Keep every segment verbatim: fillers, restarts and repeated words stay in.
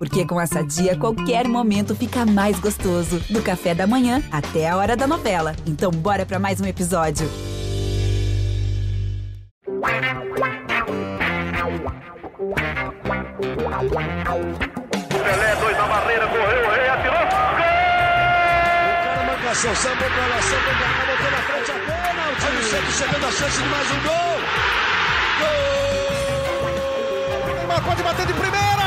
Porque com essa dia, qualquer momento fica mais gostoso. Do café da manhã até a hora da novela. Então bora pra mais um episódio. Pelé, dois na barreira, correu, o rei atirou, gol! O cara manda a sua samba, botou a samba, botou na frente a bola, o time sempre chegando a chance de mais um gol! Gol! Neymar pode bater de primeira!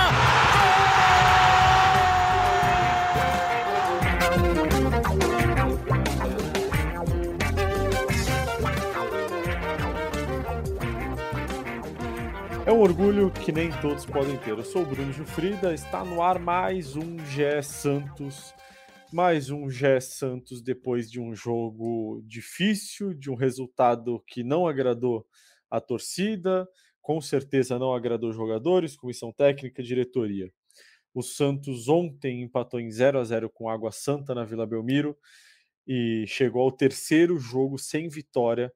É um orgulho que nem todos podem ter. Eu sou o Bruno Gilfrida, está no ar mais um Gé Santos. Mais um Gé Santos depois de um jogo difícil, de um resultado que não agradou a torcida, com certeza não agradou jogadores, comissão técnica, diretoria. O Santos ontem empatou em zero a zero com Água Santa na Vila Belmiro e chegou ao terceiro jogo sem vitória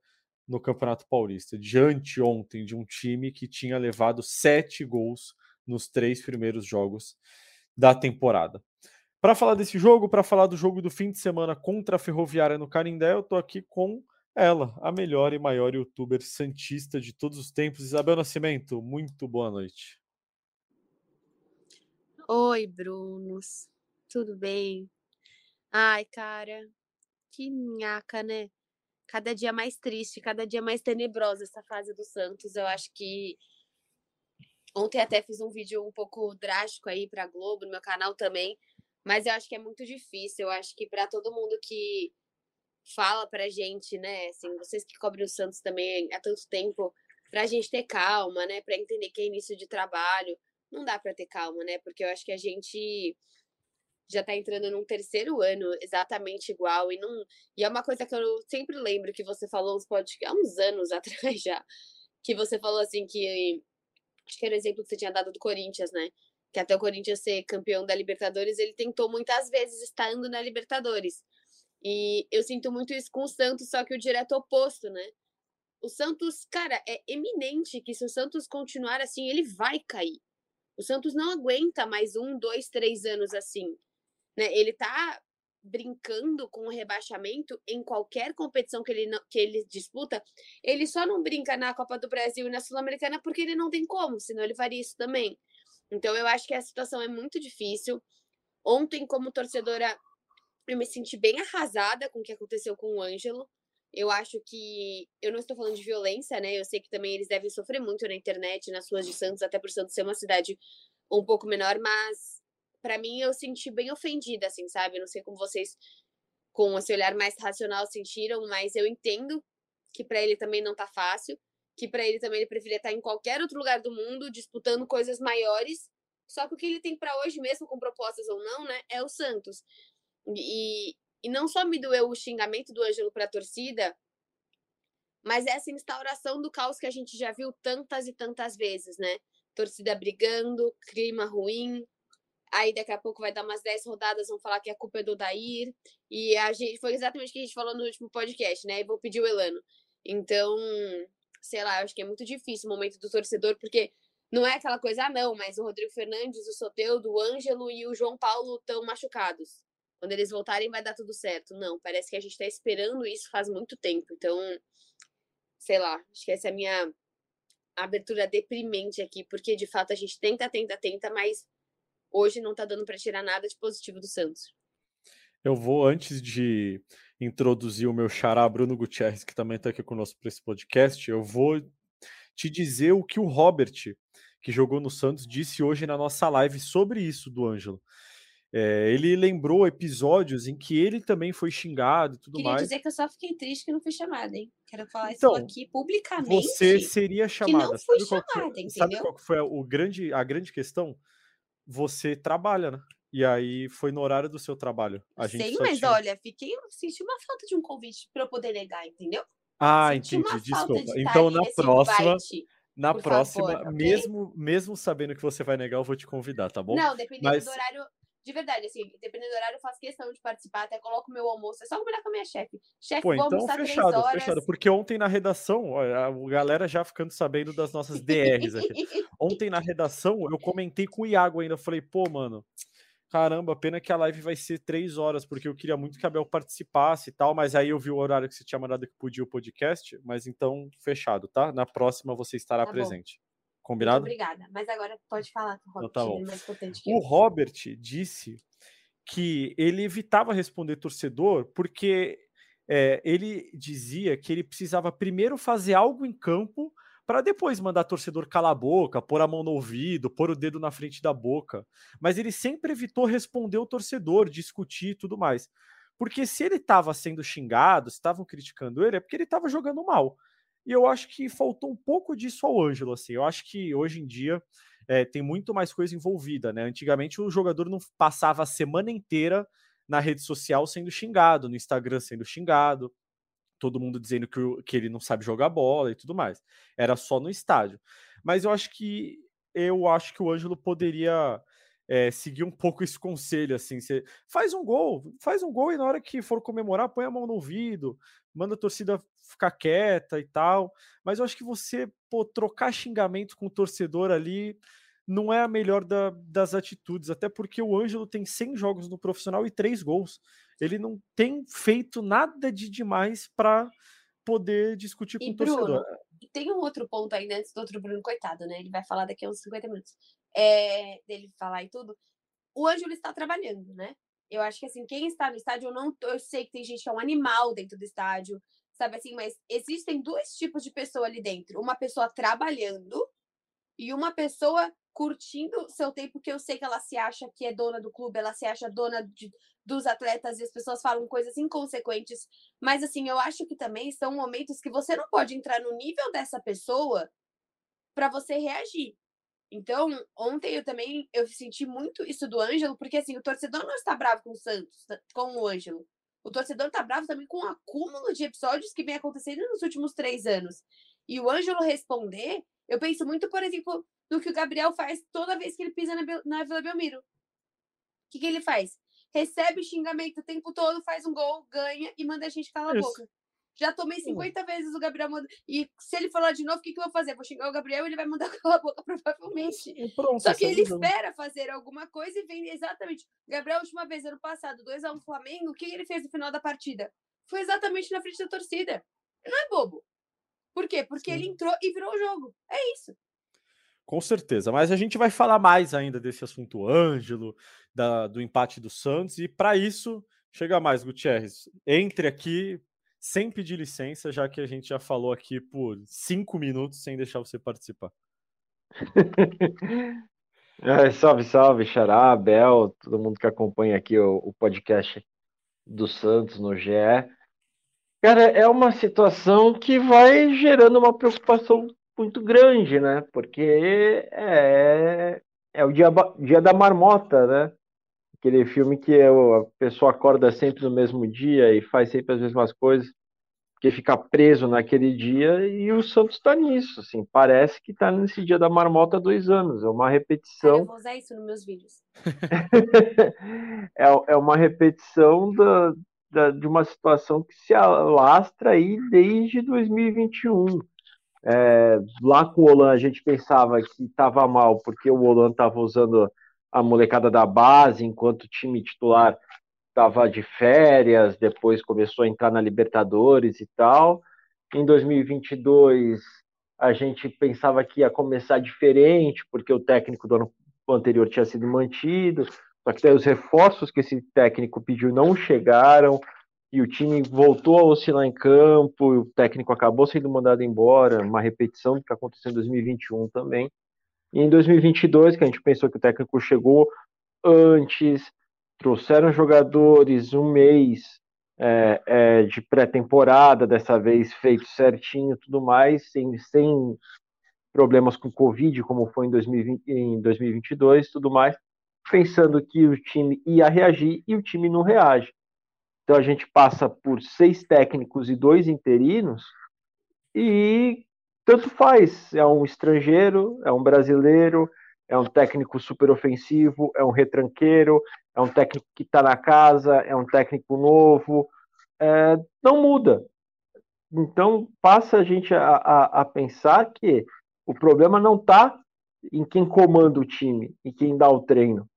no Campeonato Paulista, diante ontem de um time que tinha levado sete gols nos três primeiros jogos da temporada. Para falar desse jogo, para falar do jogo do fim de semana contra a Ferroviária no Carindé, eu estou aqui com ela, a melhor e maior youtuber santista de todos os tempos, Isabel Nascimento. Muito boa noite. Oi, Brunos. Tudo bem? Ai, cara, que nhaca, né? Cada dia mais triste, cada dia mais tenebrosa essa fase do Santos. Eu acho que ontem até fiz um vídeo um pouco drástico aí para a Globo, no meu canal também, mas eu acho que é muito difícil. Eu acho que para todo mundo que fala pra gente, né, assim, vocês que cobrem o Santos também há tanto tempo, pra gente ter calma, né, para entender que é início de trabalho, não dá para ter calma, né, porque eu acho que a gente já tá entrando num terceiro ano exatamente igual, e, não, e é uma coisa que eu sempre lembro que você falou uns podcasts, há uns anos atrás já, que você falou assim que, acho que era o exemplo que você tinha dado do Corinthians, né, que até o Corinthians ser campeão da Libertadores, ele tentou muitas vezes estando na Libertadores, e eu sinto muito isso com o Santos, só que o direto oposto, né, o Santos, cara, é eminente que se o Santos continuar assim, ele vai cair, o Santos não aguenta mais um, dois, três anos assim. Né, ele tá brincando com o rebaixamento em qualquer competição que ele, não, que ele disputa. Ele só não brinca na Copa do Brasil e na Sul-Americana porque ele não tem como, senão ele faria isso também. Então eu acho que a situação é muito difícil. Ontem, como torcedora, eu me senti bem arrasada com o que aconteceu com o Ângelo. Eu acho que... Eu não estou falando de violência, né? Eu sei que também eles devem sofrer muito na internet, nas ruas de Santos, até por Santos ser uma cidade um pouco menor, mas... Pra mim, eu senti bem ofendida, assim, sabe? Eu não sei como vocês, com esse olhar mais racional, sentiram, mas eu entendo que pra ele também não tá fácil, que pra ele também ele preferia estar em qualquer outro lugar do mundo, disputando coisas maiores, só que o que ele tem pra hoje mesmo, com propostas ou não, né, é o Santos. E, e não só me doeu o xingamento do Ângelo pra torcida, mas essa instauração do caos que a gente já viu tantas e tantas vezes, né? Torcida brigando, clima ruim... Aí daqui a pouco vai dar umas dez rodadas, vão falar que a culpa é do Odair. E a gente, foi exatamente o que a gente falou no último podcast, né? E vou pedir o Elano. Então, sei lá, eu acho que é muito difícil o momento do torcedor, porque não é aquela coisa, ah não, mas o Rodrigo Fernandes, o Soteldo, o Ângelo e o João Paulo estão machucados. Quando eles voltarem vai dar tudo certo. Não, parece que a gente tá esperando isso faz muito tempo. Então, sei lá, acho que essa é a minha abertura deprimente aqui, porque de fato a gente tenta, tenta, tenta, mas... Hoje não tá dando para tirar nada de positivo do Santos. Eu vou, antes de introduzir o meu xará, Bruno Gutierrez, que também tá aqui conosco para esse podcast, eu vou te dizer o que o Robert, que jogou no Santos, disse hoje na nossa live sobre isso do Ângelo. É, ele lembrou episódios em que ele também foi xingado e tudo Queria mais. Queria dizer que eu só fiquei triste que não fui chamada, hein? Quero falar então, isso aqui publicamente. Você seria chamada. Que não fui sabe chamada, foi, entendeu? Sabe qual foi a, o grande, a grande questão? Você trabalha, né? E aí foi no horário do seu trabalho. A gente Sim, mas tinha... olha, fiquei, senti uma falta de um convite para eu poder negar, entendeu? Ah, senti entendi, desculpa. De então na próxima, invite, na próxima, favor, mesmo, okay? mesmo sabendo que você vai negar, eu vou te convidar, tá bom? Não, dependendo mas... do horário de verdade, assim, dependendo do horário, eu faço questão de participar, até coloco meu almoço. É só combinar com a minha chefe. Chefe, vou então almoçar fechado, três horas. Fechado. Porque ontem na redação, ó, a galera já ficando sabendo das nossas D Rs aqui. Ontem na redação, eu comentei com o Iago ainda, eu falei, pô, mano, caramba, pena que a live vai ser três horas, porque eu queria muito que a Bel participasse e tal, mas aí eu vi o horário que você tinha mandado que podia o podcast, mas então, fechado, tá? Na próxima você estará tá presente. Bom. Combinado? Muito obrigada. Mas agora pode falar com o Robert. Então, tá bom. Ele é mais importante que eu. O Robert disse que ele evitava responder torcedor porque é, ele dizia que ele precisava primeiro fazer algo em campo para depois mandar torcedor calar a boca, pôr a mão no ouvido, pôr o dedo na frente da boca. Mas ele sempre evitou responder o torcedor, discutir e tudo mais. Porque se ele estava sendo xingado, se estavam criticando ele, é porque ele estava jogando mal. E eu acho que faltou um pouco disso ao Ângelo, assim. Eu acho que hoje em dia é, tem muito mais coisa envolvida, né? Antigamente o jogador não passava a semana inteira na rede social sendo xingado, no Instagram sendo xingado, todo mundo dizendo que, que ele não sabe jogar bola e tudo mais. Era só no estádio. Mas eu acho que eu acho que o Ângelo poderia é, seguir um pouco esse conselho, assim. Você faz um gol, faz um gol e na hora que for comemorar, põe a mão no ouvido, manda a torcida ficar quieta e tal, mas eu acho que você, pô, trocar xingamento com o torcedor ali não é a melhor da, das atitudes, até porque o Ângelo tem cem jogos no profissional e três gols. Ele não tem feito nada de demais para poder discutir e com Bruno, o torcedor. E tem um outro ponto aí, né, antes do outro Bruno, coitado, né, ele vai falar daqui a uns cinquenta minutos, é, dele falar e tudo. O Ângelo está trabalhando, né? Eu acho que, assim, quem está no estádio, eu, não, eu sei que tem gente que é um animal dentro do estádio, sabe, assim, mas existem dois tipos de pessoa ali dentro. Uma pessoa trabalhando e uma pessoa curtindo seu tempo, que eu sei que ela se acha que é dona do clube, ela se acha dona de, dos atletas, e as pessoas falam coisas inconsequentes. Mas, assim, eu acho que também são momentos que você não pode entrar no nível dessa pessoa para você reagir. Então, ontem eu também eu senti muito isso do Ângelo, porque assim, o torcedor não está bravo com o Santos, com o Ângelo. O torcedor está bravo também com o acúmulo de episódios que vem acontecendo nos últimos três anos. E o Ângelo responder, eu penso muito, por exemplo, no que o Gabriel faz toda vez que ele pisa na, Bel- na Vila Belmiro. O que, que ele faz? Recebe xingamento o tempo todo, faz um gol, ganha e manda a gente calar a boca. Já tomei cinquenta uhum. vezes o Gabriel manda. E se ele falar de novo, o que, que eu vou fazer? Vou xingar o Gabriel e ele vai mandar calar a boca, provavelmente. Pronto, só que ele visão. espera fazer alguma coisa e vem exatamente. Gabriel, a última vez, ano passado, dois a um Flamengo, o que ele fez no final da partida? Foi exatamente na frente da torcida. Não é bobo. Por quê? Porque Sim. ele entrou e virou o jogo. É isso. Com certeza, mas a gente vai falar mais ainda desse assunto, Ângelo, da, do empate do Santos, e para isso, chega mais, Gutierrez. Entre aqui, sem pedir licença, já que a gente já falou aqui por cinco minutos sem deixar você participar. é, salve, salve, Xará, Bel, todo mundo que acompanha aqui o, o podcast do Santos no G E. Cara, é uma situação que vai gerando uma preocupação muito grande, né? Porque é, é o dia, dia da marmota, né? Aquele filme que a pessoa acorda sempre no mesmo dia e faz sempre as mesmas coisas, porque fica preso naquele dia, e o Santos está nisso, assim, parece que está nesse dia da marmota há dois anos, é uma repetição... Cara, eu vou usar isso nos meus vídeos. é, é uma repetição da, da, de uma situação que se alastra aí desde dois mil e vinte e um. É, lá com o Holand a gente pensava que estava mal, porque o Holand estava usando a molecada da base, enquanto o time titular estava de férias, depois começou a entrar na Libertadores e tal. Em dois mil e vinte e dois, a gente pensava que ia começar diferente, porque o técnico do ano anterior tinha sido mantido, só que daí os reforços que esse técnico pediu não chegaram, e o time voltou a oscilar em campo, e o técnico acabou sendo mandado embora, uma repetição do que aconteceu em dois mil e vinte e um também. E em dois mil e vinte e dois, que a gente pensou que o técnico chegou antes, trouxeram jogadores um mês é, é, de pré-temporada, dessa vez feito certinho, tudo mais, sem, sem problemas com Covid, como foi em, dois mil e vinte, em dois mil e vinte e dois, tudo mais, pensando que o time ia reagir e o time não reage. Então a gente passa por seis técnicos e dois interinos e... tanto faz, é um estrangeiro, é um brasileiro, é um técnico super ofensivo, é um retranqueiro, é um técnico que está na casa, é um técnico novo, é, não muda. Então passa a gente a, a, a pensar que o problema não está em quem comanda o time e quem dá o treino.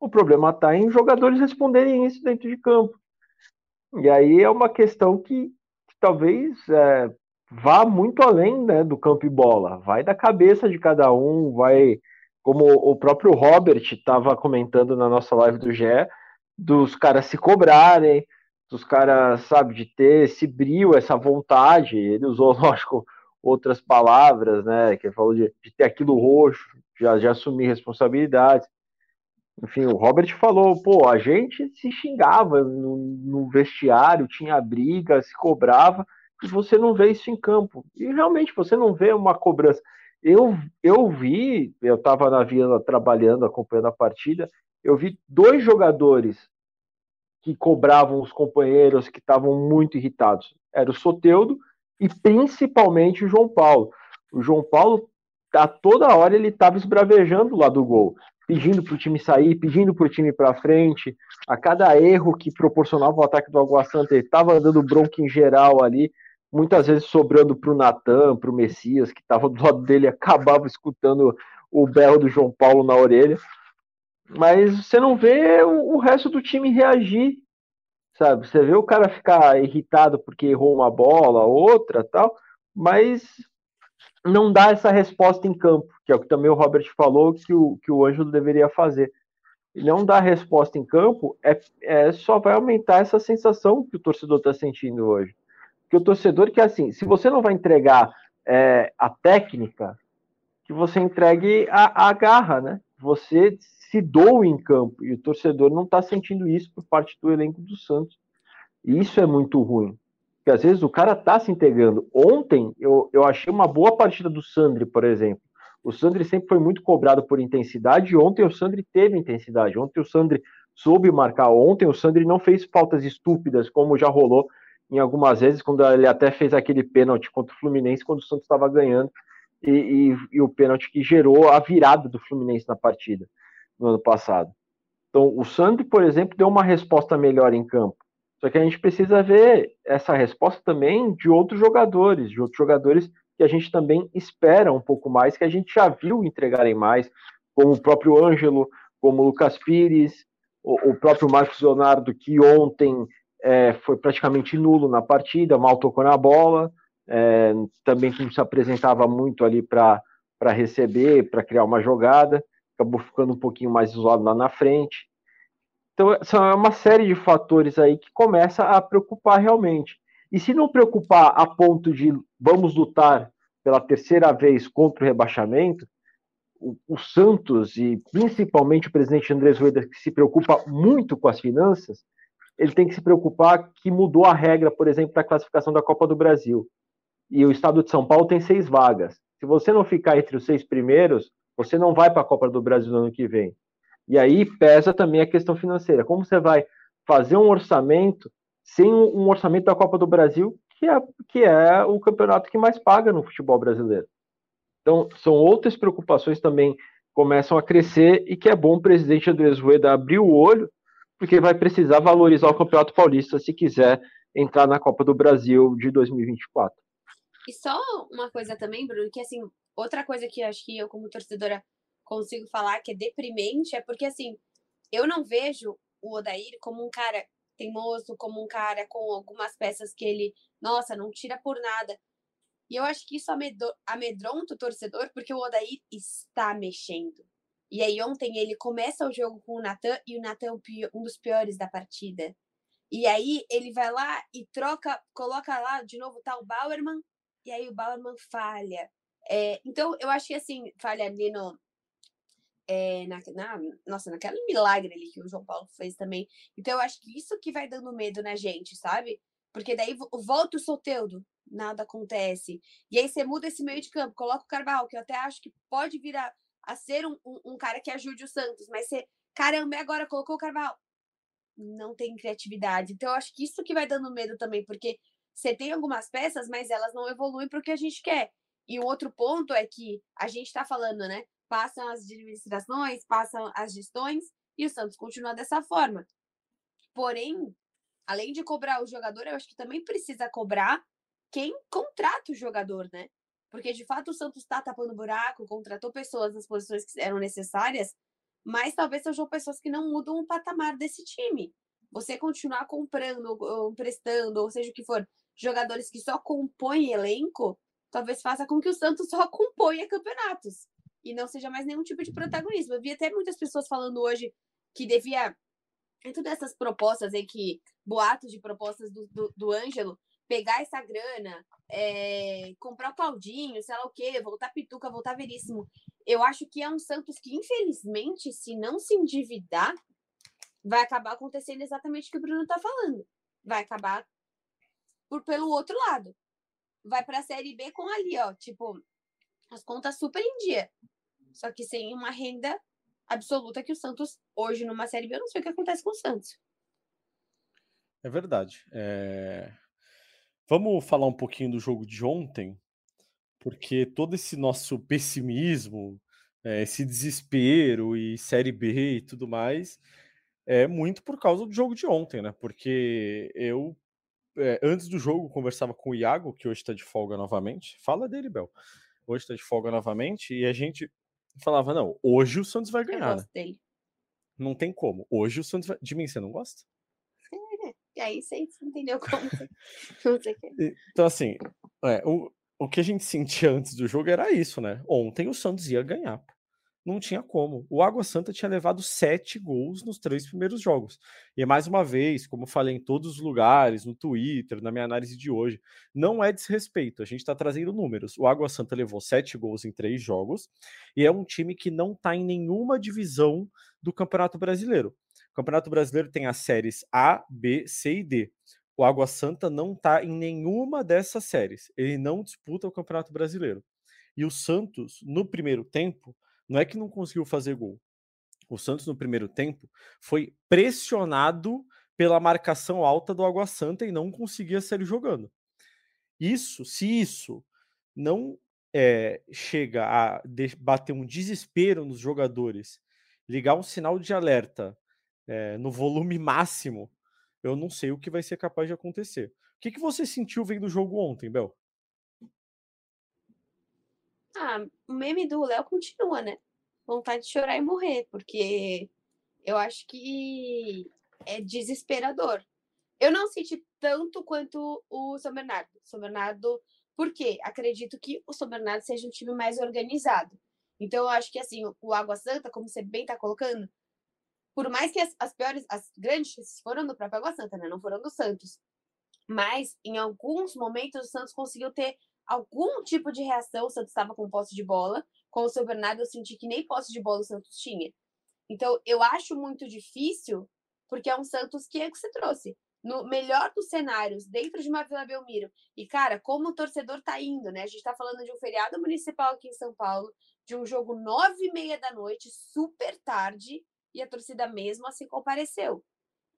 O problema está em jogadores responderem isso dentro de campo. E aí é uma questão que, que talvez é, vá muito além, né, do campo e bola. Vai da cabeça de cada um, vai... Como o próprio Robert estava comentando na nossa live do Gé, dos caras se cobrarem, dos caras, sabe, de ter esse brio, essa vontade. Ele usou, lógico, outras palavras, né, que ele falou de, de ter aquilo roxo, já, já assumir responsabilidades. Enfim, o Robert falou, pô, a gente se xingava no, no vestiário, tinha briga, se cobrava, e você não vê isso em campo. E realmente você não vê uma cobrança. Eu, eu vi, eu estava na Vila trabalhando, acompanhando a partida, eu vi dois jogadores que cobravam os companheiros, que estavam muito irritados. Era o Soteldo e principalmente o João Paulo. O João Paulo, a toda hora, ele estava esbravejando lá do gol, pedindo para o time sair, pedindo para o time para frente. A cada erro que proporcionava o ataque do Água Santa, ele estava dando bronca em geral ali. Muitas vezes sobrando para o Nathan, para o Messias, que estava do lado dele, acabava escutando o berro do João Paulo na orelha. Mas você não vê o, o resto do time reagir, sabe? Você vê o cara ficar irritado porque errou uma bola, outra, tal, mas não dá essa resposta em campo, que é o que também o Robert falou que o, que o Ângelo deveria fazer. Ele não dá resposta em campo, é, é, só vai aumentar essa sensação que o torcedor está sentindo hoje. Porque o torcedor que é assim, se você não vai entregar é, a técnica, que você entregue a, a garra, né? Você se doa em campo. E o torcedor não está sentindo isso por parte do elenco do Santos. E isso é muito ruim. Porque às vezes o cara está se entregando. Ontem eu, eu achei uma boa partida do Sandri, por exemplo. O Sandri sempre foi muito cobrado por intensidade. E ontem o Sandri teve intensidade. Ontem o Sandri soube marcar. Ontem o Sandri não fez faltas estúpidas, como já rolou em algumas vezes, quando ele até fez aquele pênalti contra o Fluminense, quando o Santos estava ganhando, e, e, e o pênalti que gerou a virada do Fluminense na partida, no ano passado. Então, o Sandri, por exemplo, deu uma resposta melhor em campo. Só que a gente precisa ver essa resposta também de outros jogadores, de outros jogadores que a gente também espera um pouco mais, que a gente já viu entregarem mais, como o próprio Ângelo, como o Lucas Pires, o, o próprio Marcos Leonardo, que ontem... É, foi praticamente nulo na partida, mal tocou na bola, é, também não se apresentava muito ali para receber, para criar uma jogada, acabou ficando um pouquinho mais isolado lá na frente. Então, são uma série de fatores aí que começa a preocupar realmente. E se não preocupar a ponto de vamos lutar pela terceira vez contra o rebaixamento, o, o Santos, e principalmente o presidente Andrés Rueda, que se preocupa muito com as finanças, ele tem que se preocupar que mudou a regra, por exemplo, da classificação da Copa do Brasil. E o estado de São Paulo tem seis vagas. Se você não ficar entre os seis primeiros, você não vai para a Copa do Brasil no ano que vem. E aí pesa também a questão financeira. Como você vai fazer um orçamento sem um orçamento da Copa do Brasil, que é, que é o campeonato que mais paga no futebol brasileiro? Então, são outras preocupações também que começam a crescer e que é bom o presidente Andrés Rueda abrir o olho, porque vai precisar valorizar o Campeonato Paulista se quiser entrar na Copa do Brasil de dois mil e vinte e quatro. E só uma coisa também, Bruno, que assim, outra coisa que eu acho que eu como torcedora consigo falar que é deprimente, é porque assim, eu não vejo o Odair como um cara teimoso, como um cara com algumas peças que ele, nossa, não tira por nada. E eu acho que isso amedronta o torcedor, porque o Odair está mexendo. E aí ontem ele começa o jogo com o Nathan, e o Nathan é um dos piores da partida. E aí ele vai lá e troca, coloca lá de novo tá o Bauermann, e aí o Bauermann falha. É, então eu acho que assim, falha ali no... É, na, na, nossa, naquele milagre ali que o João Paulo fez também. Então eu acho que isso que vai dando medo na gente, sabe? Porque daí volta o Soteldo, nada acontece. E aí você muda esse meio de campo, coloca o Carvalho, que eu até acho que pode virar... a ser um, um, um cara que ajude o Santos, mas você, caramba, agora colocou o Carvalho, não tem criatividade. Então eu acho que isso que vai dando medo também, porque você tem algumas peças, mas elas não evoluem para o que a gente quer. E um outro ponto é que a gente está falando, né, passam as administrações, passam as gestões, E o Santos continua dessa forma. Porém, além de cobrar o jogador, eu acho que também precisa cobrar quem contrata o jogador, né? Porque, de fato, o Santos está tapando buraco, contratou pessoas nas posições que eram necessárias, mas talvez sejam pessoas que não mudam o patamar desse time. Você continuar comprando, ou emprestando, ou seja o que for, jogadores que só compõem elenco, talvez faça com que o Santos só componha campeonatos e não seja mais nenhum tipo de protagonismo. Eu vi até muitas pessoas falando hoje que devia... Em todas essas propostas aí, que boatos de propostas do, do, do Ângelo, pegar essa grana, é, comprar o Claudinho, sei lá o quê, voltar Pituca, voltar Veríssimo. Eu acho que é um Santos que, infelizmente, se não se endividar, vai acabar acontecendo exatamente o que o Bruno tá falando. Vai acabar por, pelo outro lado. Vai pra Série B com ali, ó, tipo, as contas super em dia. Só que sem uma renda absoluta que o Santos, hoje, numa Série B, eu não sei o que acontece com o Santos. É verdade. É... Vamos falar um pouquinho do jogo de ontem, porque todo esse nosso pessimismo, é, esse desespero e Série B e tudo mais, é muito por causa do jogo de ontem, né? Porque eu, é, antes do jogo, conversava com o Iago, que hoje tá de folga novamente. Fala dele, Bel. Hoje tá de folga novamente, e a gente... falava, não, hoje o Santos vai ganhar. Eu gosto dele. Não tem como. Hoje o Santos vai... De mim, você não gosta? E aí você entendeu como. Então, assim, é, o, o que a gente sentia antes do jogo era isso, né? Ontem o Santos ia ganhar. Não tinha como. O Água Santa tinha levado sete gols nos três primeiros jogos. E, mais uma vez, como eu falei em todos os lugares, no Twitter, na minha análise de hoje, não é desrespeito. A gente está trazendo números. O Água Santa levou sete gols em três jogos e é um time que não está em nenhuma divisão do Campeonato Brasileiro. O Campeonato Brasileiro tem as séries A, B, C e D. O Água Santa não está em nenhuma dessas séries. Ele não disputa o Campeonato Brasileiro. E o Santos, no primeiro tempo, não é que não conseguiu fazer gol. O Santos, no primeiro tempo, foi pressionado pela marcação alta do Água Santa e não conseguia sair jogando. Isso, se isso não é, chega a bater um desespero nos jogadores, ligar um sinal de alerta é, no volume máximo, eu não sei o que vai ser capaz de acontecer. O que, que você sentiu vendo o jogo ontem, Bel? Ah, o meme do Léo continua, né? Vontade de chorar e morrer, porque eu acho que é desesperador. Eu não senti tanto quanto o São Bernardo. São Bernardo, por quê? Acredito que o São Bernardo seja um time mais organizado. Então, eu acho que, assim, o Água Santa, como você bem tá colocando, por mais que as, as piores, as grandes chances foram do próprio Água Santa, né? Não foram do Santos. Mas, em alguns momentos, o Santos conseguiu ter algum tipo de reação. O Santos estava com posse de bola. Com o seu Bernardo, eu senti que nem posse de bola o Santos tinha. Então, eu acho muito difícil, porque é um Santos que é que você trouxe. No melhor dos cenários, dentro de uma Vila Belmiro. E, cara, como o torcedor tá indo, né? A gente tá falando de um feriado municipal aqui em São Paulo, de um jogo nove e meia da noite, super tarde, e a torcida mesmo assim compareceu.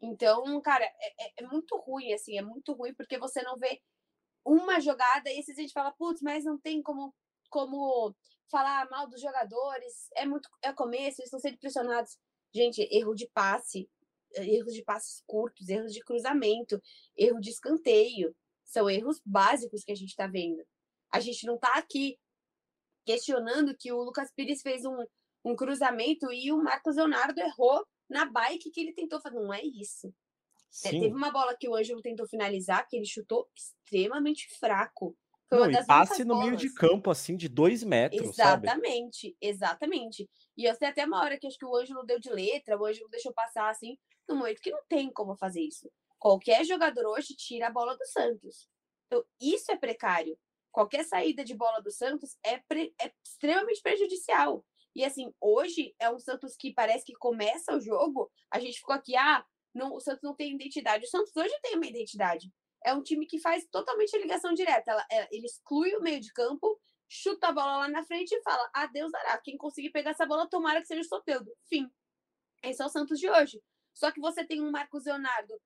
Então, cara, é, é, é muito ruim, assim, é muito ruim, porque você não vê uma jogada, e esses a gente fala, putz, mas não tem como, como falar mal dos jogadores, é muito é começo, eles estão sendo pressionados. Gente, erro de passe, erros de passes curtos, erros de cruzamento, erro de escanteio, são erros básicos que a gente está vendo. A gente não está aqui questionando que o Lucas Pires fez um, um cruzamento e o Marcos Leonardo errou na bike que ele tentou fazer. Não é isso. É, teve uma bola que o Ângelo tentou finalizar, que ele chutou extremamente fraco. Foi não, uma das e passe no bolas. Meio de campo, assim, de dois metros, exatamente, sabe? Exatamente. E eu sei até uma hora que acho que o Ângelo deu de letra, o Ângelo deixou passar, assim, no momento que não tem como fazer isso. Qualquer jogador hoje tira a bola do Santos. Então, isso é precário. Qualquer saída de bola do Santos é, pre... é extremamente prejudicial. E, assim, hoje é um Santos que parece que começa o jogo, a gente ficou aqui, ah, não, o Santos não tem identidade. O Santos hoje tem uma identidade. É um time que faz totalmente a ligação direta. Ela, ela, ele exclui o meio de campo, chuta a bola lá na frente e fala, adeus, Ará, quem conseguir pegar essa bola, tomara que seja o Soteldo. Fim. Esse é o Santos de hoje. Só que você tem um Marcos Leonardo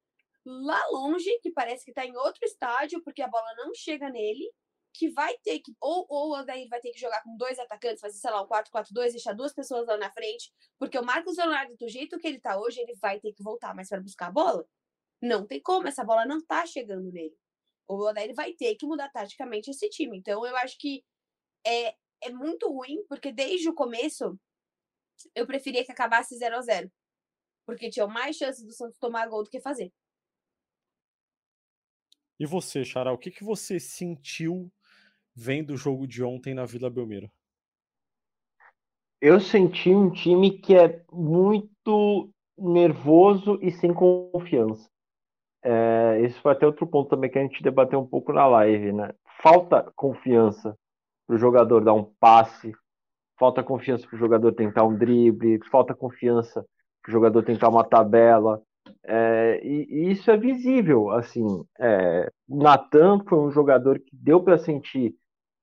lá longe, que parece que está em outro estádio, porque a bola não chega nele, que vai ter que... Ou, ou o Odair vai ter que jogar com dois atacantes, fazer, sei lá, um quatro quatro dois, deixar duas pessoas lá na frente, porque o Marcos Leonardo, do jeito que ele tá hoje, ele vai ter que voltar mais para buscar a bola. Não tem como, essa bola não tá chegando nele. O Odair vai ter que mudar taticamente esse time. Então, eu acho que é, é muito ruim, porque desde o começo, eu preferia que acabasse zero a zero. Porque tinha mais chances do Santos tomar gol do que fazer. E você, Xará, o que, que você sentiu vendo o jogo de ontem na Vila Belmiro? Eu senti um time que é muito nervoso e sem confiança. É, esse foi até outro ponto também que a gente debateu um pouco na live, né? Falta confiança para o jogador dar um passe, falta confiança para o jogador tentar um drible, falta confiança para o jogador tentar uma tabela. É, e, e isso é visível, assim, é, o Nathan foi um jogador que deu para sentir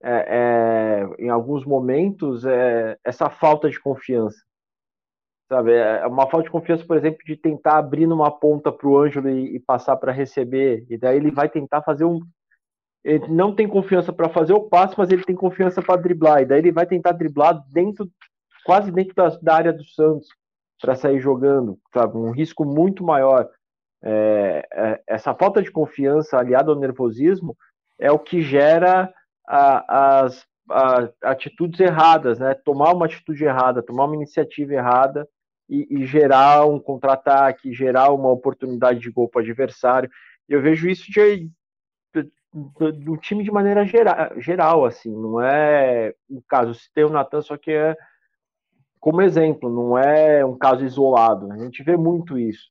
é, é, em alguns momentos é, essa falta de confiança, sabe, é uma falta de confiança, por exemplo, de tentar abrir numa ponta para o Ângelo e, e passar para receber, e daí ele vai tentar fazer um, ele não tem confiança para fazer o passe, mas ele tem confiança para driblar, e daí ele vai tentar driblar dentro, quase dentro da, da área do Santos, para sair jogando, sabe? Um risco muito maior. É, é, essa falta de confiança aliada ao nervosismo é o que gera a, as a, atitudes erradas, né? Tomar uma atitude errada, tomar uma iniciativa errada e, e gerar um contra-ataque, gerar uma oportunidade de gol para o adversário. Eu vejo isso de, de, de, do time de maneira gera, geral, assim, não é o caso, se tem o Nathan, só que é como exemplo, não é um caso isolado. A gente vê muito isso.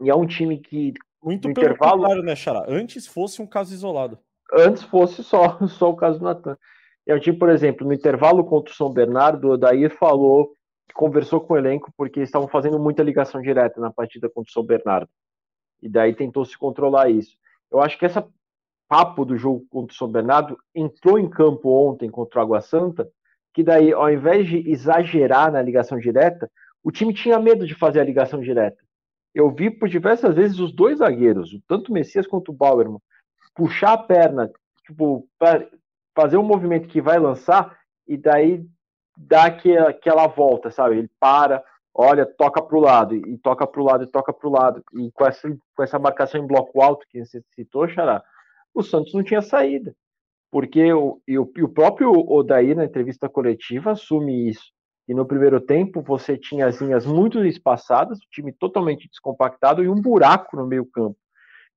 E é um time que... Muito pelo contrário, né, Xará? Antes fosse um caso isolado. Antes fosse só, só o caso do Nathan. É um time, por exemplo, no intervalo contra o São Bernardo, o Odair falou, conversou com o elenco, porque eles estavam fazendo muita ligação direta na partida contra o São Bernardo. E daí tentou se controlar isso. Eu acho que esse papo do jogo contra o São Bernardo entrou em campo ontem contra o Água Santa, que daí, ao invés de exagerar na ligação direta, o time tinha medo de fazer a ligação direta. Eu vi por diversas vezes os dois zagueiros, tanto o Messias quanto o Bauermann, puxar a perna, tipo, fazer um movimento que vai lançar, e daí dá aquela volta, sabe? Ele para, olha, toca para o lado, e toca para o lado, e toca para o lado. E com essa, com essa marcação em bloco alto que você citou, Xará, o Santos não tinha saída. Porque o, e o, e o próprio Odair, na entrevista coletiva, assume isso. E no primeiro tempo, você tinha as linhas muito espaçadas, o time totalmente descompactado e um buraco no meio campo.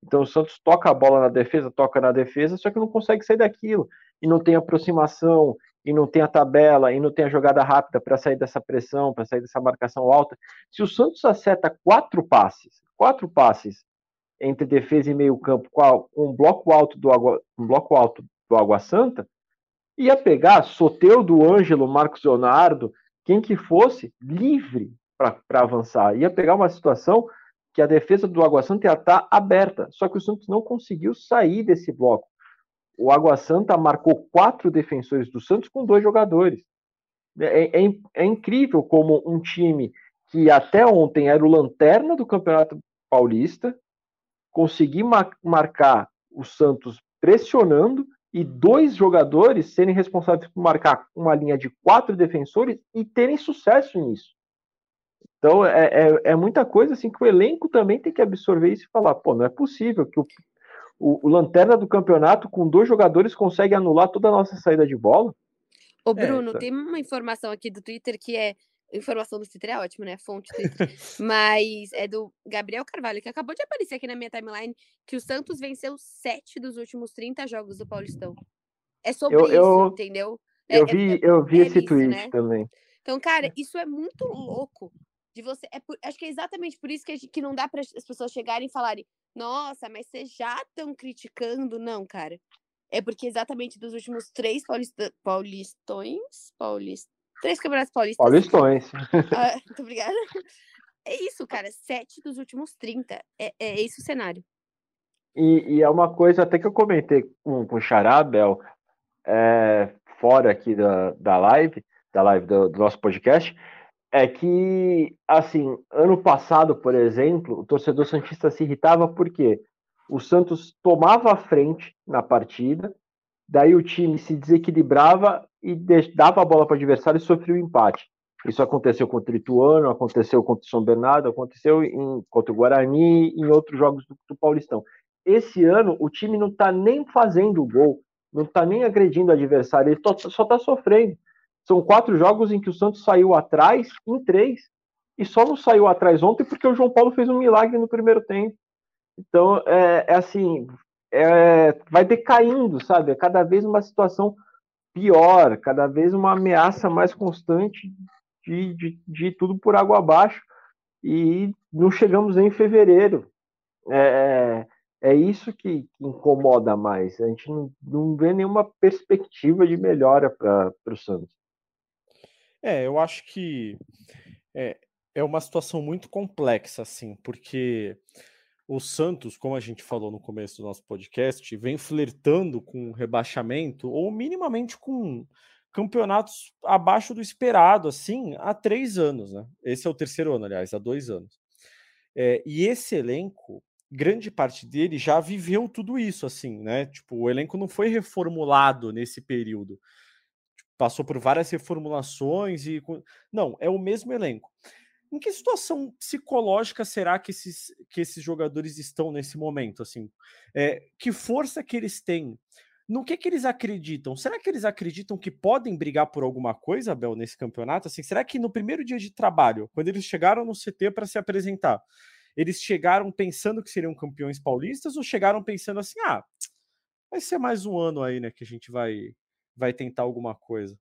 Então o Santos toca a bola na defesa, toca na defesa, só que não consegue sair daquilo. E não tem aproximação, e não tem a tabela, e não tem a jogada rápida para sair dessa pressão, para sair dessa marcação alta. Se o Santos acerta quatro passes, quatro passes entre defesa e meio campo, com um bloco alto do Água, um bloco alto do Água Santa, ia pegar Soteldo, Ângelo, Marcos Leonardo, quem que fosse, livre para avançar. Ia pegar uma situação que a defesa do Água Santa ia estar aberta, só que o Santos não conseguiu sair desse bloco. O Água Santa marcou quatro defensores do Santos com dois jogadores. É, é, é incrível como um time que até ontem era o lanterna do Campeonato Paulista conseguir mar- marcar o Santos pressionando e dois jogadores serem responsáveis por marcar uma linha de quatro defensores e terem sucesso nisso. Então, é, é, é muita coisa assim que o elenco também tem que absorver isso e falar, pô, não é possível que o, o, o lanterna do campeonato com dois jogadores consegue anular toda a nossa saída de bola. Ô, Bruno, é, tá. Tem uma informação aqui do Twitter que é... Informação do Twitter é ótima, né? Fonte do Twitter. Mas é do Gabriel Carvalho, que acabou de aparecer aqui na minha timeline, que o Santos venceu sete dos últimos trinta jogos do Paulistão. É sobre eu, isso, eu, entendeu? É, eu vi, é, é, eu vi é esse isso, tweet, né? Também. Então, cara, isso é muito louco. De você, é por, acho que é exatamente por isso que, a gente, que não dá para as pessoas chegarem e falarem nossa, mas vocês já estão criticando. Não, cara. É porque exatamente dos últimos três paulista, paulistões... Paulist, Três campeonatos paulistas. Paulistões. Ah, muito obrigada. É isso, cara. Sete dos últimos trinta. É, é esse o cenário. E, e é uma coisa até que eu comentei com, com o Xará, Bel, é, fora aqui da, da live, da live do, do nosso podcast, é que, assim, ano passado, por exemplo, o torcedor santista se irritava porque o Santos tomava a frente na partida, daí o time se desequilibrava e dava a bola para o adversário e sofria o empate. Isso aconteceu contra o Ituano, aconteceu contra o São Bernardo, aconteceu em, contra o Guarani e em outros jogos do, do Paulistão. Esse ano, o time não está nem fazendo o gol, não está nem agredindo o adversário, ele tó, só está sofrendo. São quatro jogos em que o Santos saiu atrás em três, e só não saiu atrás ontem porque o João Paulo fez um milagre no primeiro tempo. Então, é, é assim, é, vai decaindo, sabe? É cada vez uma situação pior, cada vez uma ameaça mais constante de, de, de tudo por água abaixo, e não chegamos nem em fevereiro. É... É isso que incomoda mais. A gente não, não vê nenhuma perspectiva de melhora para o Santos. É, eu acho que é, é uma situação muito complexa, assim, porque o Santos, como a gente falou no começo do nosso podcast, vem flertando com rebaixamento ou minimamente com campeonatos abaixo do esperado, assim, há três anos, né? Esse é o terceiro ano, aliás, há dois anos. É, e esse elenco, grande parte dele já viveu tudo isso, assim, né? Tipo, o elenco não foi reformulado nesse período. Passou por várias reformulações e... Não, é o mesmo elenco. Em que situação psicológica será que esses, que esses jogadores estão nesse momento, assim? É, que força que eles têm? No que que eles acreditam? Será que eles acreditam que podem brigar por alguma coisa, Abel, nesse campeonato? Assim, será que no primeiro dia de trabalho, quando eles chegaram no C T para se apresentar, eles chegaram pensando que seriam campeões paulistas ou chegaram pensando assim, ah, vai ser mais um ano aí, né, que a gente vai, vai tentar alguma coisa?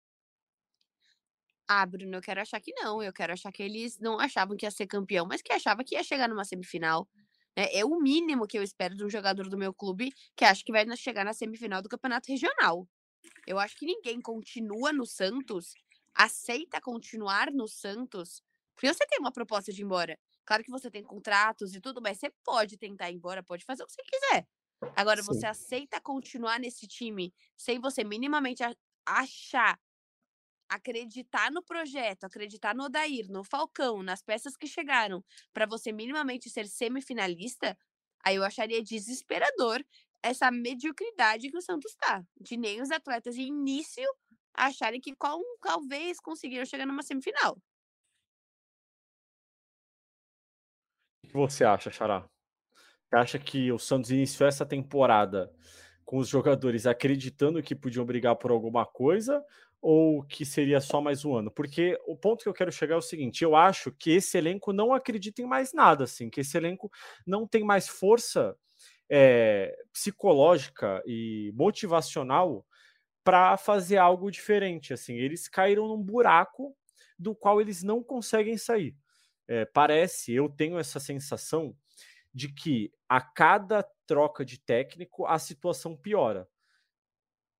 Ah, Bruno, eu quero achar que não. Eu quero achar que eles não achavam que ia ser campeão, mas que achava que ia chegar numa semifinal. É, é o mínimo que eu espero de um jogador do meu clube que acha que vai chegar na semifinal do campeonato regional. Eu acho que ninguém continua no Santos, aceita continuar no Santos, porque você tem uma proposta de ir embora. Claro que você tem contratos e tudo, mas você pode tentar ir embora, pode fazer o que você quiser. Agora, sim, você aceita continuar nesse time sem você minimamente achar, acreditar no projeto, acreditar no Odair, no Falcão, nas peças que chegaram, para você minimamente ser semifinalista, aí eu acharia desesperador essa mediocridade que o Santos está, de nem os atletas de início acharem que qual, talvez conseguiram chegar numa semifinal. O que você acha, Xará? Você acha que o Santos iniciou essa temporada com os jogadores acreditando que podiam brigar por alguma coisa ou que seria só mais um ano? Porque o ponto que eu quero chegar é o seguinte, eu acho que esse elenco não acredita em mais nada, assim, que esse elenco não tem mais força é, psicológica e motivacional para fazer algo diferente. Assim, eles caíram num buraco do qual eles não conseguem sair. É, parece, eu tenho essa sensação de que a cada troca de técnico a situação piora.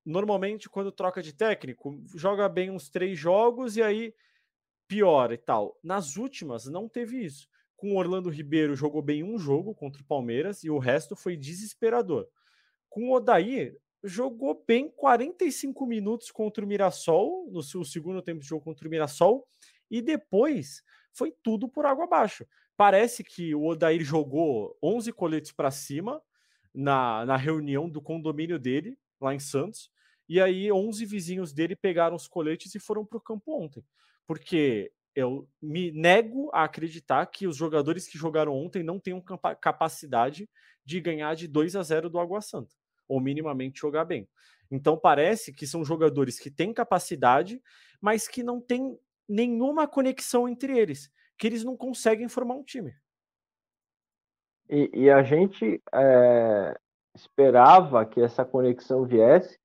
Normalmente, quando troca de técnico, joga bem uns três jogos e aí piora e tal. Nas últimas, não teve isso. Com o Orlando Ribeiro, jogou bem um jogo contra o Palmeiras e o resto foi desesperador. Com o Odair, jogou bem quarenta e cinco minutos contra o Mirassol, no seu segundo tempo de jogo contra o Mirassol, e depois foi tudo por água abaixo. Parece que o Odair jogou onze coletes para cima na, na reunião do condomínio dele, lá em Santos, e aí onze vizinhos dele pegaram os coletes e foram para o campo ontem. Porque eu me nego a acreditar que os jogadores que jogaram ontem não tenham capacidade de ganhar de dois a zero do Água Santa, ou minimamente jogar bem. Então parece que são jogadores que têm capacidade, mas que não têm nenhuma conexão entre eles, que eles não conseguem formar um time. E, e a gente é, esperava que essa conexão viesse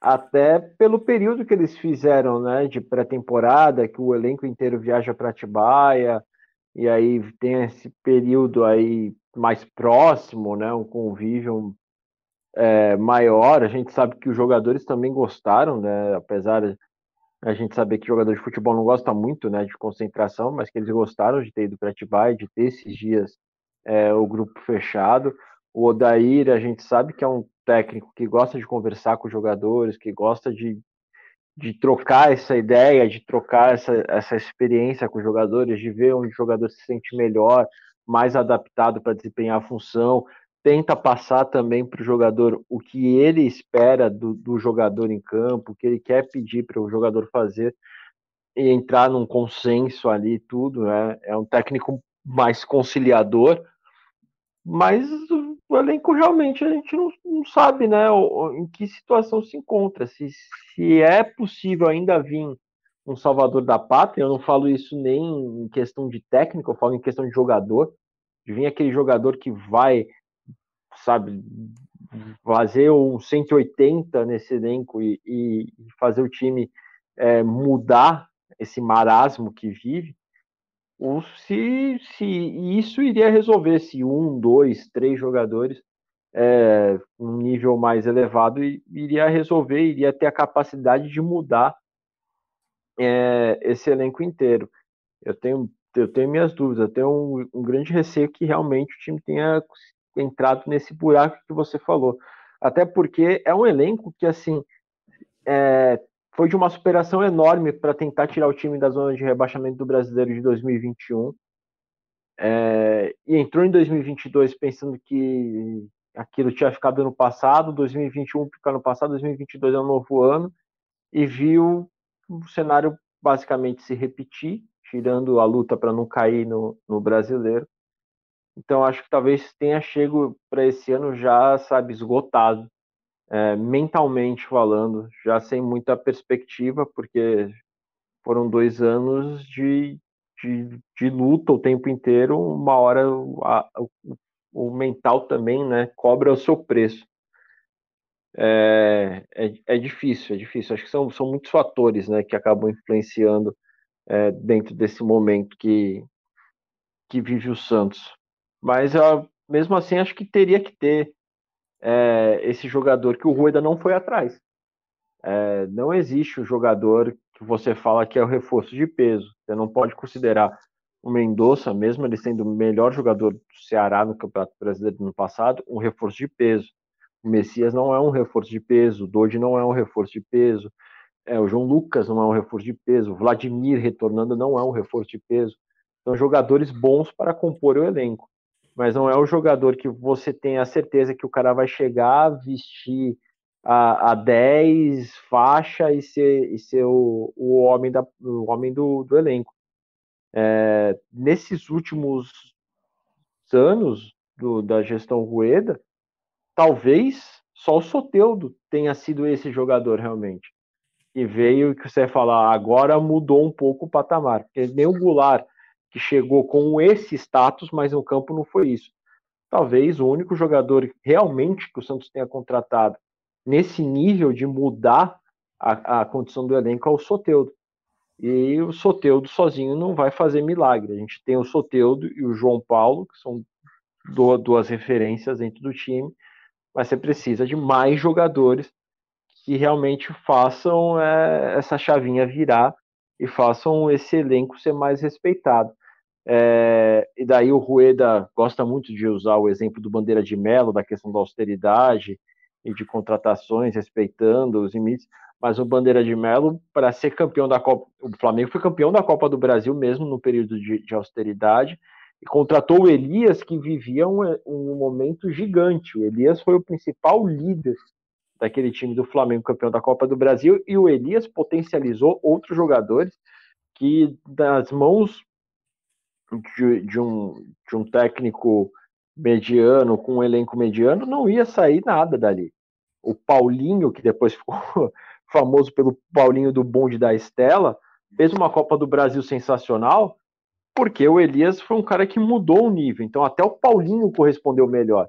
até pelo período que eles fizeram, né, de pré-temporada, que o elenco inteiro viaja para Atibaia, e aí tem esse período aí mais próximo, né, um convívio é, maior. A gente sabe que os jogadores também gostaram, né, apesar de a gente saber que jogador de futebol não gosta muito, né, de concentração, mas que eles gostaram de ter ido para Atibaia, de ter esses dias é, o grupo fechado. O Odair, a gente sabe que é um técnico que gosta de conversar com os jogadores, que gosta de, de trocar essa ideia, de trocar essa, essa experiência com os jogadores, de ver onde o jogador se sente melhor, mais adaptado para desempenhar a função. tenta passar também para o jogador o que ele espera do, do jogador em campo, o que ele quer pedir para o jogador fazer e entrar num consenso ali, tudo, né? É um técnico mais conciliador, mas o elenco realmente a gente não, não sabe, né, em que situação se encontra, se, se é possível ainda vir um salvador da pátria. Eu não falo isso nem em questão de técnico, eu falo em questão de jogador, de vir aquele jogador que vai, sabe, fazer um cento e oitenta nesse elenco e, e fazer o time é, mudar esse marasmo que vive, ou se, se isso iria resolver, se um, dois, três jogadores é, um nível mais elevado iria resolver, iria ter a capacidade de mudar é, esse elenco inteiro. Eu tenho, eu tenho minhas dúvidas, eu tenho um, um grande receio que realmente o time tenha entrado nesse buraco que você falou, até porque é um elenco que assim é, foi de uma superação enorme para tentar tirar o time da zona de rebaixamento do Brasileiro de dois mil e vinte e um é, e entrou em dois mil e vinte e dois pensando que aquilo tinha ficado no passado, dois mil e vinte e um ficar no passado, dois mil e vinte e dois é um novo ano, e viu o cenário basicamente se repetir, tirando a luta para não cair no, no Brasileiro. Então, acho que talvez tenha chego para esse ano já, sabe, esgotado, é, mentalmente falando, já sem muita perspectiva, porque foram dois anos de, de, de luta o tempo inteiro. Uma hora a, o, o mental também, né, cobra o seu preço. É, é, é difícil, é difícil. Acho que são, são muitos fatores, né, que acabam influenciando é, dentro desse momento que, que vive o Santos. Mas, mesmo assim, acho que teria que ter é, esse jogador que o Rueda não foi atrás. É, não existe um jogador que você fala que é o reforço de peso. Você não pode considerar o Mendonça, mesmo ele sendo o melhor jogador do Ceará no Campeonato Brasileiro do ano passado, um reforço de peso. O Messias não é um reforço de peso, o Dodi não é um reforço de peso, é, o João Lucas não é um reforço de peso, o Vladimir retornando não é um reforço de peso. São jogadores bons para compor o elenco. Mas não é o jogador que você tem a certeza que o cara vai chegar, vestir a, a dez faixa e ser, e ser o, o homem, da, o homem do, do elenco. É, nesses últimos anos do, da gestão Rueda, talvez só o Soteldo tenha sido esse jogador realmente. E veio que você fala, agora mudou um pouco o patamar. Porque nem o Goulart, que chegou com esse status, mas no campo não foi isso. Talvez o único jogador realmente que o Santos tenha contratado nesse nível de mudar a, a condição do elenco é o Soteldo. E o Soteldo sozinho não vai fazer milagre. A gente tem o Soteldo e o João Paulo, que são duas referências dentro do time, mas você precisa de mais jogadores que realmente façam é, essa chavinha virar e façam esse elenco ser mais respeitado. É, e daí o Rueda gosta muito de usar o exemplo do Bandeira de Melo, da questão da austeridade e de contratações, respeitando os limites, mas o Bandeira de Melo, para ser campeão da Copa, o Flamengo foi campeão da Copa do Brasil mesmo no período de, de austeridade, e contratou o Elias, que vivia um, um momento gigante. O Elias foi o principal líder daquele time do Flamengo, campeão da Copa do Brasil, e o Elias potencializou outros jogadores que, nas mãos de, de, um, de um técnico mediano, com um elenco mediano, não ia sair nada dali. O Paulinho, que depois ficou famoso pelo Paulinho do bonde da Estela, fez uma Copa do Brasil sensacional, porque o Elias foi um cara que mudou o nível, então até o Paulinho correspondeu melhor.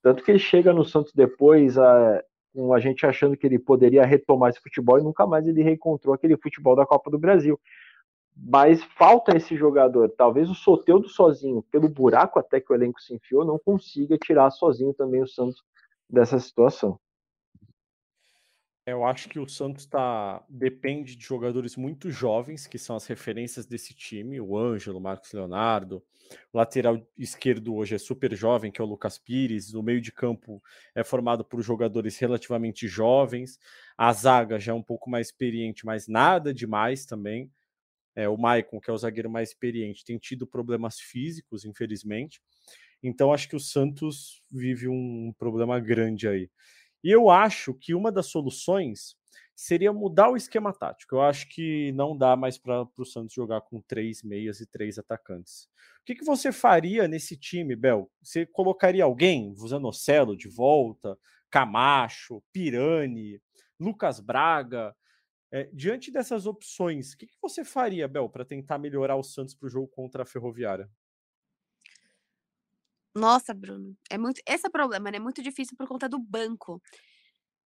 Tanto que ele chega no Santos depois, a, com a gente achando que ele poderia retomar esse futebol, e nunca mais ele reencontrou aquele futebol da Copa do Brasil. Mas falta esse jogador. Talvez o Soteldo sozinho, pelo buraco até que o elenco se enfiou, não consiga tirar sozinho também o Santos dessa situação. Eu acho que o Santos tá, depende de jogadores muito jovens, que são as referências desse time, o Ângelo, o Marcos Leonardo. O lateral esquerdo hoje é super jovem, que é o Lucas Pires. O meio de campo é formado por jogadores relativamente jovens. A zaga já é um pouco mais experiente, mas nada demais também. É, o Maicon, que é o zagueiro mais experiente, tem tido problemas físicos, infelizmente. Então acho que o Santos vive um problema grande aí. E eu acho que uma das soluções seria mudar o esquema tático. Eu acho que não dá mais para o Santos jogar com três meias e três atacantes. O que, que você faria nesse time, Bel? Você colocaria alguém, Zanocelo de volta, Camacho, Pirani, Lucas Braga? É, diante dessas opções, o que, que você faria, Bel, para tentar melhorar o Santos para o jogo contra a Ferroviária? Nossa, Bruno, é muito... esse é o problema, né? É muito difícil por conta do banco.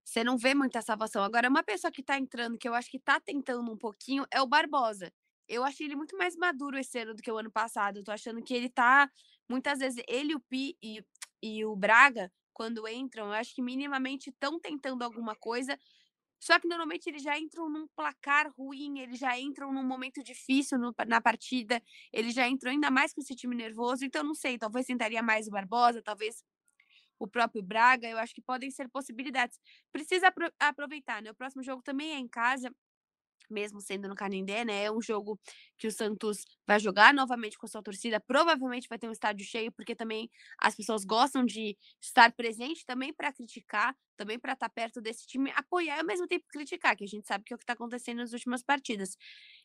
Você não vê muita salvação. Agora, uma pessoa que tá entrando, que eu acho que tá tentando um pouquinho, é o Barbosa. Eu achei ele muito mais maduro esse ano do que o ano passado. Eu tô achando que ele tá... Muitas vezes, ele, o Pi e, e o Braga, quando entram, eu acho que minimamente estão tentando alguma coisa. Só que, normalmente, eles já entram num placar ruim, eles já entram num momento difícil no, na partida, eles já entram ainda mais com esse time nervoso. Então, não sei, talvez sentaria mais o Barbosa, talvez... o próprio Braga, eu acho que podem ser possibilidades. Precisa apro- aproveitar, né? O próximo jogo também é em casa, mesmo sendo no Canindé, né? É um jogo que o Santos vai jogar novamente com a sua torcida, provavelmente vai ter um estádio cheio, porque também as pessoas gostam de estar presente também para criticar, também para estar perto desse time, apoiar e ao mesmo tempo criticar, que a gente sabe que é o que está acontecendo nas últimas partidas.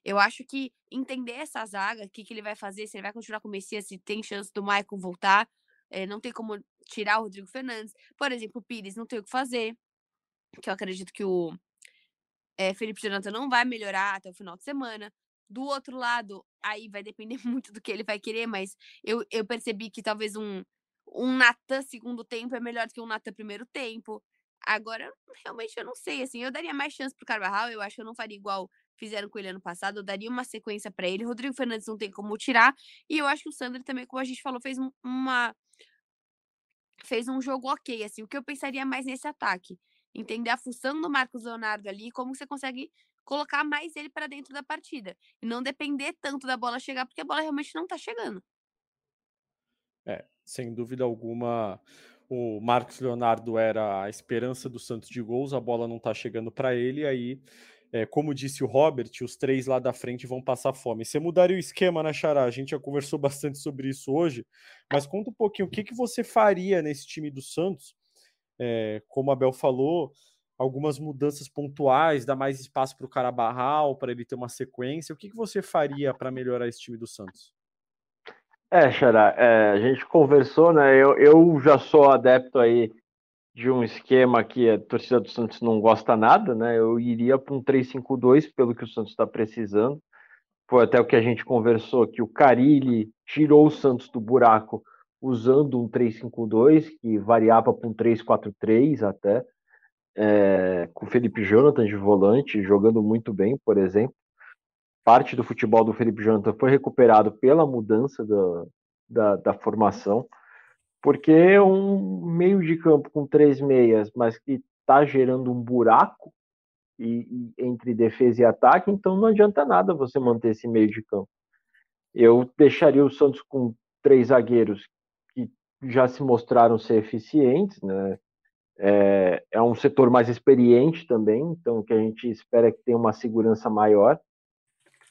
Eu acho que entender essa zaga, o que, que ele vai fazer, se ele vai continuar com o Messias, se tem chance do Maicon voltar, É, não tem como tirar o Rodrigo Fernandes. Por exemplo, o Pires não tem o que fazer, que eu acredito que o é, Felipe Jonathan não vai melhorar até o final de semana. Do outro lado, aí vai depender muito do que ele vai querer, mas eu, eu percebi que talvez um, um Nathan segundo tempo é melhor do que um Nathan primeiro tempo. Agora, realmente, eu não sei. Assim, eu daria mais chance pro Carvalho, eu acho que eu não faria igual fizeram com ele ano passado, eu daria uma sequência para ele. Rodrigo Fernandes não tem como tirar, e eu acho que o Sandri também, como a gente falou, fez uma... fez um jogo ok, assim, o que eu pensaria mais nesse ataque, entender a função do Marcos Leonardo ali, como você consegue colocar mais ele para dentro da partida e não depender tanto da bola chegar, porque a bola realmente não tá chegando. É, sem dúvida alguma, o Marcos Leonardo era a esperança do Santos de gols, a bola não tá chegando para ele, aí, é, como disse o Robert, os três lá da frente vão passar fome. Você mudaria o esquema, né, Xará? A gente já conversou bastante sobre isso hoje, mas conta um pouquinho, o que, que você faria nesse time do Santos? É, como a Bel falou, algumas mudanças pontuais, dar mais espaço para o Carabarral, para ele ter uma sequência. O que, que você faria para melhorar esse time do Santos? É, Xará, é, a gente conversou, né? Eu, eu já sou adepto aí de um esquema que a torcida do Santos não gosta nada, né? Eu iria para um três cinco dois, pelo que o Santos está precisando. Foi até o que a gente conversou, que o Carille tirou o Santos do buraco usando um três cinco dois, que variava para um três quatro três até, é, com o Felipe Jonathan de volante, jogando muito bem, por exemplo. Parte do futebol do Felipe Jonathan foi recuperado pela mudança da, da, da formação, porque um meio de campo com três meias, mas que está gerando um buraco e, e, entre defesa e ataque, então não adianta nada você manter esse meio de campo. Eu deixaria o Santos com três zagueiros que já se mostraram ser eficientes, né? É, é um setor mais experiente também, então o que a gente espera é que tenha uma segurança maior.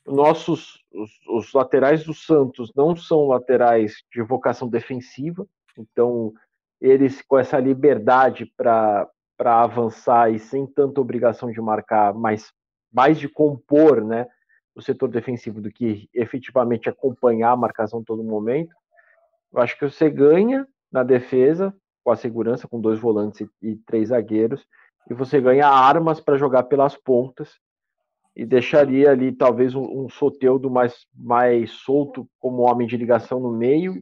Nossos, os, os laterais do Santos não são laterais de vocação defensiva, então, eles com essa liberdade para avançar e sem tanta obrigação de marcar, mas mais de compor, né, o setor defensivo do que efetivamente acompanhar a marcação a todo momento, eu acho que você ganha na defesa, com a segurança, com dois volantes e, e três zagueiros, e você ganha armas para jogar pelas pontas, e deixaria ali talvez um, um Soteldo mais, mais solto como homem de ligação no meio,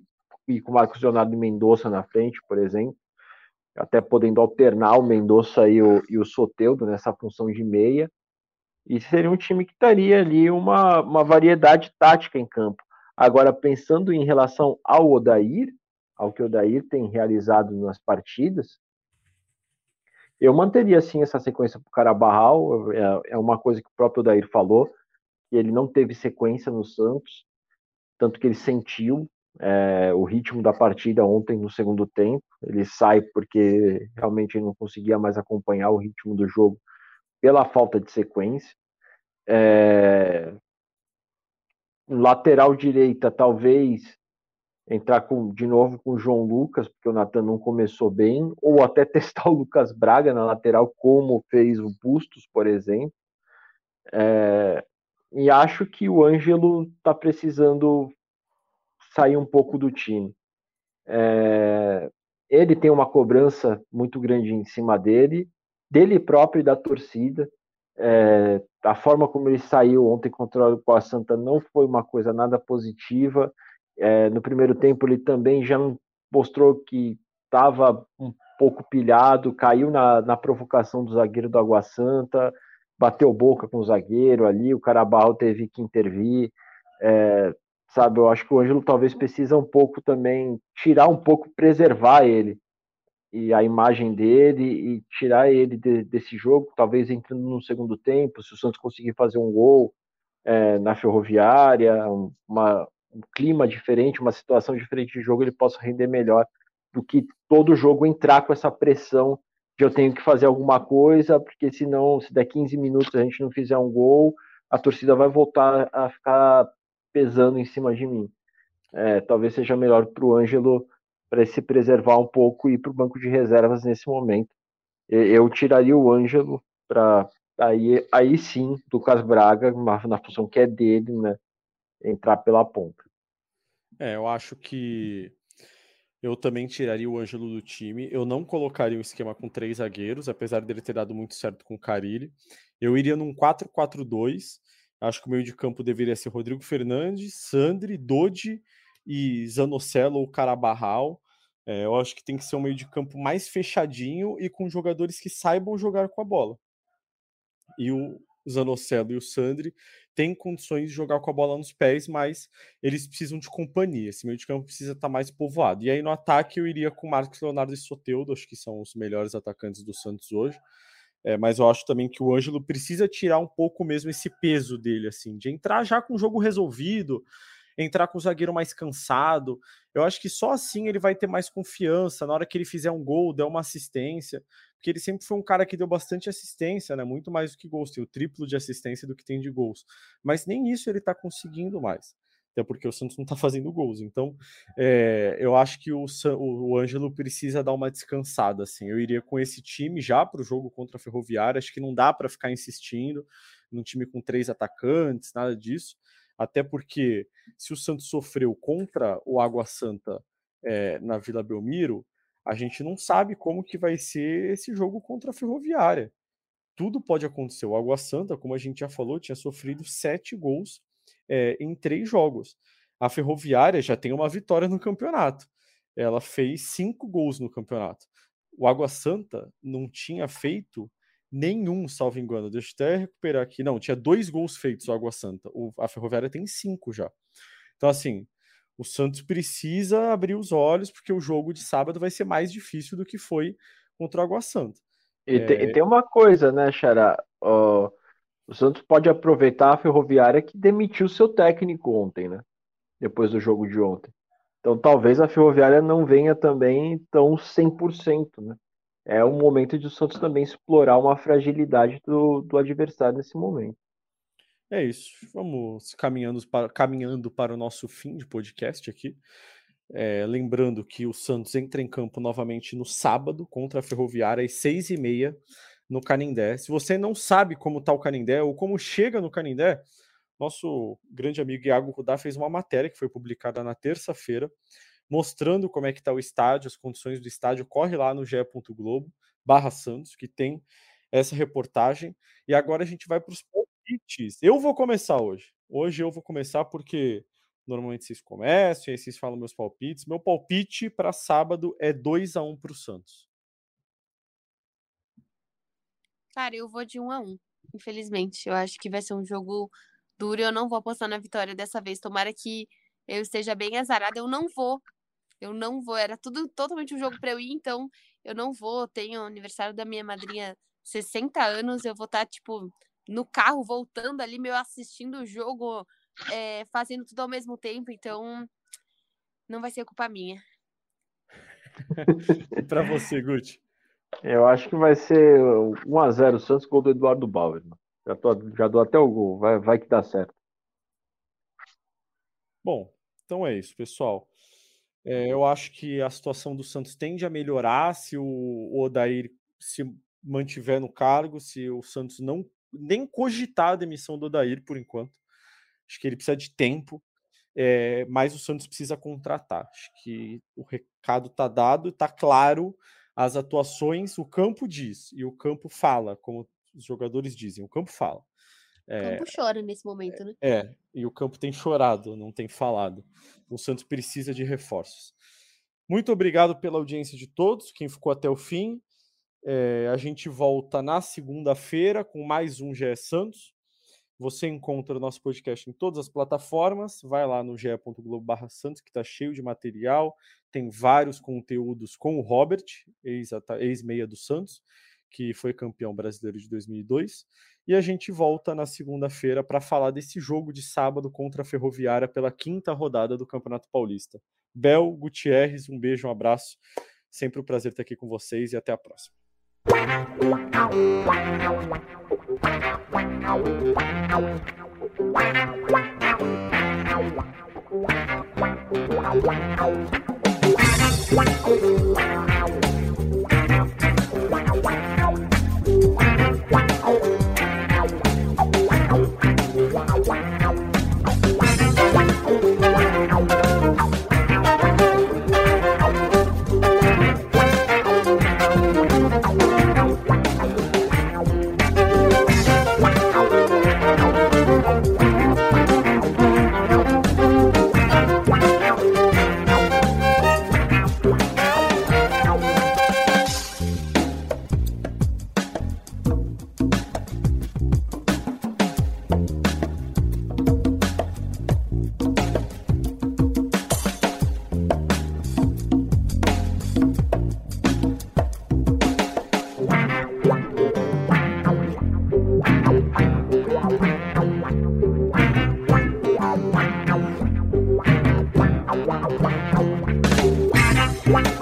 e com o Marcos Leonardo e Mendonça na frente, por exemplo, até podendo alternar o Mendonça e o, e o Soteldo nessa função de meia, e seria um time que estaria ali uma, uma variedade tática em campo. Agora, pensando em relação ao Odair, ao que o Odair tem realizado nas partidas, eu manteria, sim, essa sequência para o Carabarral, é, é uma coisa que o próprio Odair falou, que ele não teve sequência no Santos, tanto que ele sentiu, É, o ritmo da partida ontem no segundo tempo, ele sai porque realmente ele não conseguia mais acompanhar o ritmo do jogo pela falta de sequência. É... Lateral direita, talvez entrar com, de novo com o João Lucas, porque o Nathan não começou bem, ou até testar o Lucas Braga na lateral, como fez o Bustos, por exemplo. É, e acho que o Ângelo está precisando sair um pouco do time. É, ele tem uma cobrança muito grande em cima dele, dele próprio e da torcida. É, a forma como ele saiu ontem contra o Água Santa não foi uma coisa nada positiva. É, no primeiro tempo ele também já mostrou que estava um pouco pilhado, caiu na, na provocação do zagueiro do Água Santa, bateu boca com o zagueiro ali, o Carvalho teve que intervir. É, sabe, eu acho que o Ângelo talvez precisa um pouco também, tirar um pouco, preservar ele e a imagem dele, e tirar ele de, desse jogo, talvez entrando no segundo tempo, se o Santos conseguir fazer um gol é, na Ferroviária, uma, um clima diferente, uma situação diferente de jogo, ele possa render melhor do que todo jogo entrar com essa pressão de eu tenho que fazer alguma coisa, porque senão, se der quinze minutos a gente não fizer um gol, a torcida vai voltar a ficar pesando em cima de mim. É, talvez seja melhor para o Ângelo para se preservar um pouco e ir para o banco de reservas nesse momento. Eu tiraria o Ângelo para aí, aí sim, Lucas Braga, na função que é dele, né, entrar pela ponta. É, eu acho que eu também tiraria o Ângelo do time. Eu não colocaria um esquema com três zagueiros, apesar dele ter dado muito certo com o Carille. Eu iria num quatro quatro dois. Acho que o meio de campo deveria ser Rodrigo Fernandes, Sandri, Dodi e Zanocelo ou Carabarral. É, eu acho que tem que ser um meio de campo mais fechadinho e com jogadores que saibam jogar com a bola. E o Zanocelo e o Sandri têm condições de jogar com a bola nos pés, mas eles precisam de companhia. Esse meio de campo precisa estar mais povoado. E aí no ataque eu iria com Marcos Leonardo e Soteldo, acho que são os melhores atacantes do Santos hoje. É, mas eu acho também que o Ângelo precisa tirar um pouco mesmo esse peso dele, assim, de entrar já com o jogo resolvido, entrar com o zagueiro mais cansado. Eu acho que só assim ele vai ter mais confiança na hora que ele fizer um gol, der uma assistência, porque ele sempre foi um cara que deu bastante assistência, né? Muito mais do que gols, tem o triplo de assistência do que tem de gols, mas nem isso ele tá conseguindo mais, até porque o Santos não tá fazendo gols. Então é, eu acho que o, o Ângelo precisa dar uma descansada, assim. Eu iria com esse time já pro jogo contra a Ferroviária. Acho que não dá para ficar insistindo num time com três atacantes, nada disso. Até porque, se o Santos sofreu contra o Água Santa é, na Vila Belmiro, a gente não sabe como que vai ser esse jogo contra a Ferroviária. Tudo pode acontecer. O Água Santa, como a gente já falou, tinha sofrido sete gols é, em três jogos. A Ferroviária já tem uma vitória no campeonato. Ela fez cinco gols no campeonato. O Água Santa não tinha feito nenhum, salvo engano. Deixa eu até recuperar aqui. Não, tinha dois gols feitos o Água Santa. O, a Ferroviária tem cinco já. Então, assim, o Santos precisa abrir os olhos, porque o jogo de sábado vai ser mais difícil do que foi contra o Água Santa. E, é... tem, e tem uma coisa, né, Xará? Uh, o Santos pode aproveitar a Ferroviária, que demitiu seu técnico ontem, né? Depois do jogo de ontem. Então, talvez a Ferroviária não venha também tão cem por cento, né? É um momento de o Santos também explorar uma fragilidade do, do adversário nesse momento. É isso. Vamos caminhando para, caminhando para o nosso fim de podcast aqui. É, lembrando que o Santos entra em campo novamente no sábado contra a Ferroviária às seis e meia no Canindé. Se você não sabe como está o Canindé ou como chega no Canindé, nosso grande amigo Iago Rudá fez uma matéria que foi publicada na terça-feira, mostrando como é que está o estádio, as condições do estádio. Corre lá no gê ponto globo barra Santos, que tem essa reportagem. E agora a gente vai para os palpites. Eu vou começar hoje. Hoje eu vou começar porque normalmente vocês começam, e aí vocês falam meus palpites. Meu palpite para sábado é dois a um para o Santos. Cara, eu vou de um a um, infelizmente. Eu acho que vai ser um jogo duro e eu não vou apostar na vitória dessa vez. Tomara que eu esteja bem azarada. Eu não vou. Eu não vou, era tudo totalmente um jogo para eu ir, então eu não vou. Tenho o aniversário da minha madrinha, sessenta anos, eu vou estar, tipo, no carro, voltando ali, meu, assistindo o jogo, é, fazendo tudo ao mesmo tempo, então não vai ser culpa minha. E para você, Guti? Eu acho que vai ser um a zero, Santos, gol do Eduardo Bauermann. Já, já dou até o gol, vai, vai que dá certo. Bom, então é isso, pessoal. É, eu acho que a situação do Santos tende a melhorar se o Odair se mantiver no cargo, se o Santos não nem cogitar a demissão do Odair por enquanto. Acho que ele precisa de tempo, é, mas o Santos precisa contratar. Acho que o recado está dado, está claro, as atuações, o campo diz, e o campo fala, como os jogadores dizem, o campo fala. O é, campo chora nesse momento, né? É, e o campo tem chorado, não tem falado. O Santos precisa de reforços. Muito obrigado pela audiência de todos, quem ficou até o fim. É, a gente volta na segunda-feira com mais um Gé Santos. Você encontra o nosso podcast em todas as plataformas. Vai lá no ge ponto globo barra santos, que está cheio de material. Tem vários conteúdos com o Robert, ex-meia do Santos, que foi campeão brasileiro de dois mil e dois. E a gente volta na segunda-feira para falar desse jogo de sábado contra a Ferroviária pela quinta rodada do Campeonato Paulista. Bel, Gutierrez, um beijo, um abraço. Sempre um prazer estar aqui com vocês e até a próxima. Wow.